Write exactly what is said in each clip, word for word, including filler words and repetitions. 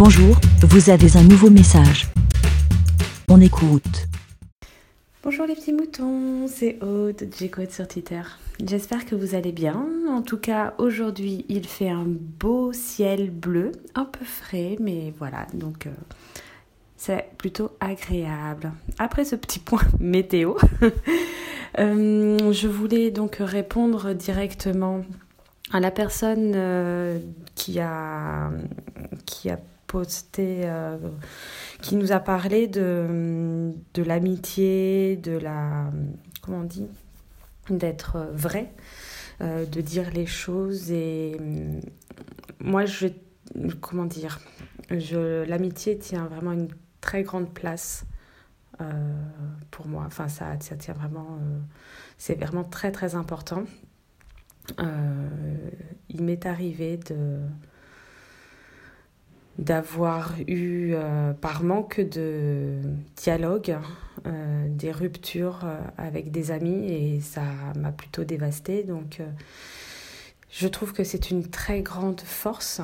Bonjour, vous avez un nouveau message. On écoute. Bonjour les petits moutons, c'est Aude, j'écoute sur Twitter. J'espère que vous allez bien. En tout cas, aujourd'hui, il fait un beau ciel bleu, un peu frais, mais voilà, donc euh, c'est plutôt agréable. Après ce petit point météo, euh, je voulais donc répondre directement à la personne euh, qui a qui a posté, euh, qui nous a parlé de de l'amitié, de la comment on dit, d'être vrai, euh, de dire les choses. Et euh, moi je comment dire, je l'amitié tient vraiment une très grande place euh, pour moi. Enfin ça, ça tient vraiment, euh, c'est vraiment très très important. Euh, il m'est arrivé de d'avoir eu euh, par manque de dialogue euh, des ruptures avec des amis, et ça m'a plutôt dévastée. Donc euh, je trouve que c'est une très grande force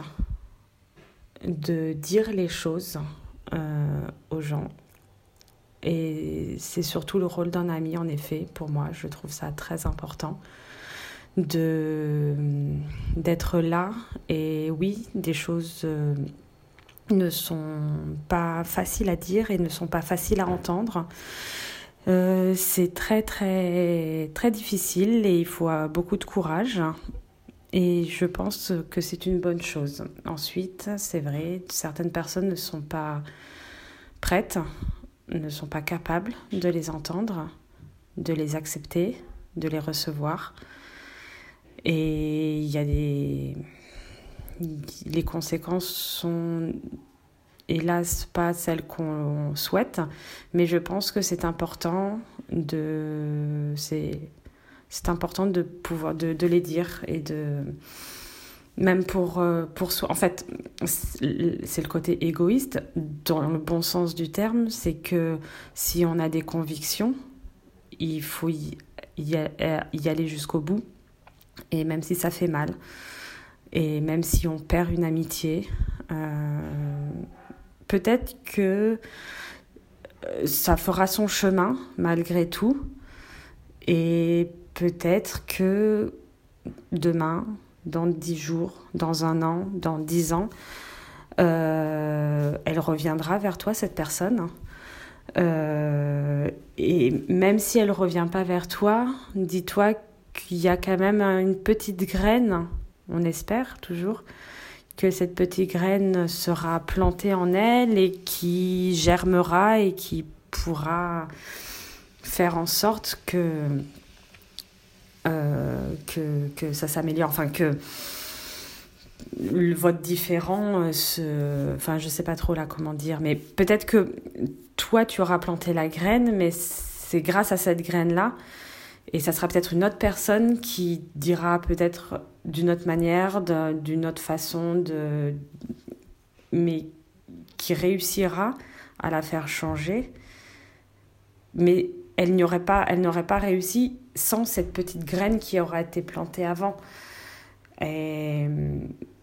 de dire les choses euh, aux gens, et c'est surtout le rôle d'un ami en effet. Pour moi, je trouve ça très important de d'être là. Et oui, des choses euh, ne sont pas faciles à dire et ne sont pas faciles à entendre. Euh, c'est très très très difficile et il faut beaucoup de courage, et je pense que c'est une bonne chose. Ensuite, c'est vrai, certaines personnes ne sont pas prêtes, ne sont pas capables de les entendre, de les accepter, de les recevoir. Et il y a des... les conséquences sont hélas pas celles qu'on souhaite, mais je pense que c'est important de c'est c'est important de pouvoir de de les dire, et de même pour pour soi. En fait, c'est le côté égoïste dans le bon sens du terme, c'est que si on a des convictions, il faut y, y, y aller jusqu'au bout. Et même si ça fait mal, et même si on perd une amitié, euh, peut-être que ça fera son chemin malgré tout. Et peut-être que demain, dans dix jours, dans un an, dans dix ans, euh, elle reviendra vers toi, cette personne. Euh, et même si elle ne revient pas vers toi, dis-toi que qu'il y a quand même une petite graine, on espère toujours, que cette petite graine sera plantée en elle et qui germera et qui pourra faire en sorte que, euh, que, que ça s'améliore, enfin que votre différent se... Enfin, je sais pas trop là comment dire, mais peut-être que toi, tu auras planté la graine, mais c'est grâce à cette graine-là. Et ça sera peut-être une autre personne qui dira peut-être d'une autre manière, de, d'une autre façon, de, mais qui réussira à la faire changer. Mais elle n'aurait pas, elle n'aurait pas réussi sans cette petite graine qui aura été plantée avant. Et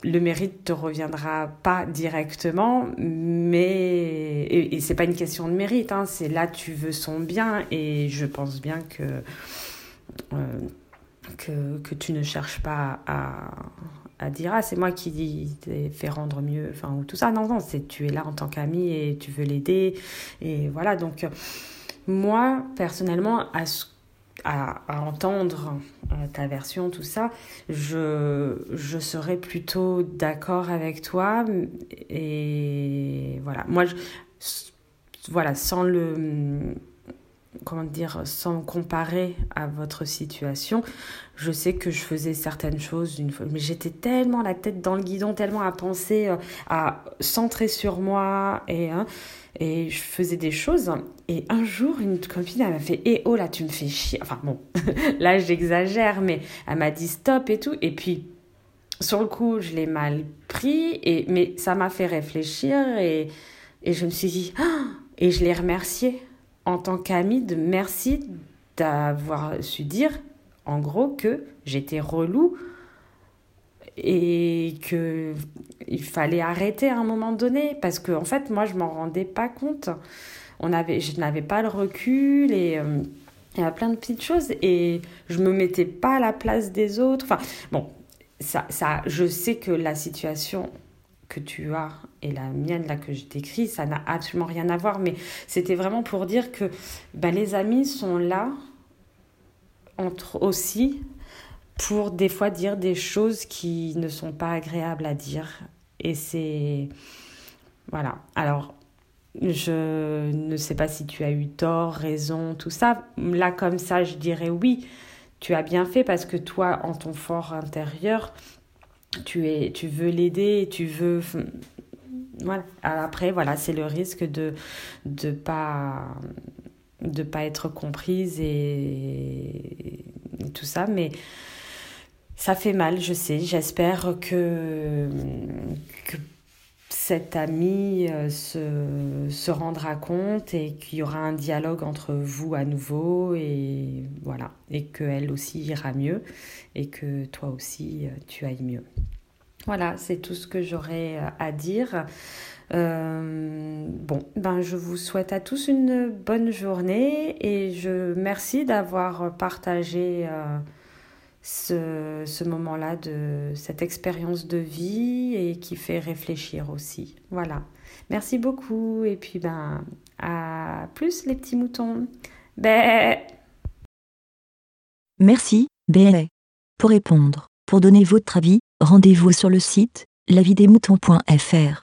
le mérite ne te reviendra pas directement, mais... Et, et ce n'est pas une question de mérite, hein. C'est là tu veux son bien, et je pense bien que... Euh, que, que tu ne cherches pas à, à dire « Ah, c'est moi qui t'ai fait rendre mieux », enfin, ou tout ça. Non, non, c'est, tu es là en tant qu'ami et tu veux l'aider. Et voilà, donc moi, personnellement, à, à, à entendre euh, ta version, tout ça, je, je serais plutôt d'accord avec toi. Et voilà, moi, je, voilà, sans le... comment dire, sans comparer à votre situation, je sais que je faisais certaines choses une fois, mais j'étais tellement la tête dans le guidon, tellement à penser, à centrer sur moi, et, hein, et je faisais des choses. Et un jour, une copine, elle m'a fait « Eh oh, là, tu me fais chier !» Enfin bon, là, j'exagère, mais elle m'a dit « Stop !» et tout. Et puis, sur le coup, je l'ai mal pris, et, mais ça m'a fait réfléchir, et, et je me suis dit ah! « Et je l'ai remerciée. » En tant qu'amie, de merci d'avoir su dire, en gros, que j'étais relou et qu'il fallait arrêter à un moment donné, parce que en fait moi je m'en rendais pas compte, on avait, je n'avais pas le recul et euh, il y a plein de petites choses et je me mettais pas à la place des autres. Enfin bon, ça, ça, je sais que la situation que tu as et la mienne là que je décris, ça n'a absolument rien à voir, mais c'était vraiment pour dire que ben, les amis sont là entre aussi pour des fois dire des choses qui ne sont pas agréables à dire. Et c'est... Voilà. Alors, je ne sais pas si tu as eu tort, raison, tout ça. Là, comme ça, je dirais oui, tu as bien fait parce que toi, en ton fort intérieur, tu es, tu veux l'aider, tu veux... Voilà. Alors après, voilà, c'est le risque de de pas... de pas être comprise et... et tout ça, mais ça fait mal, je sais. J'espère que, que cette amie se, se rendra compte et qu'il y aura un dialogue entre vous à nouveau et voilà, et qu'elle aussi ira mieux et que toi aussi tu ailles mieux. Voilà, c'est tout ce que j'aurais à dire. Euh, bon, ben je vous souhaite à tous une bonne journée et je merci d'avoir partagé euh, ce, ce moment-là, de cette expérience de vie et qui fait réfléchir aussi. Voilà, merci beaucoup et puis ben à plus les petits moutons. Bé. Merci, Bé. Pour répondre, pour donner votre avis, rendez-vous sur le site lavis des moutons point f r.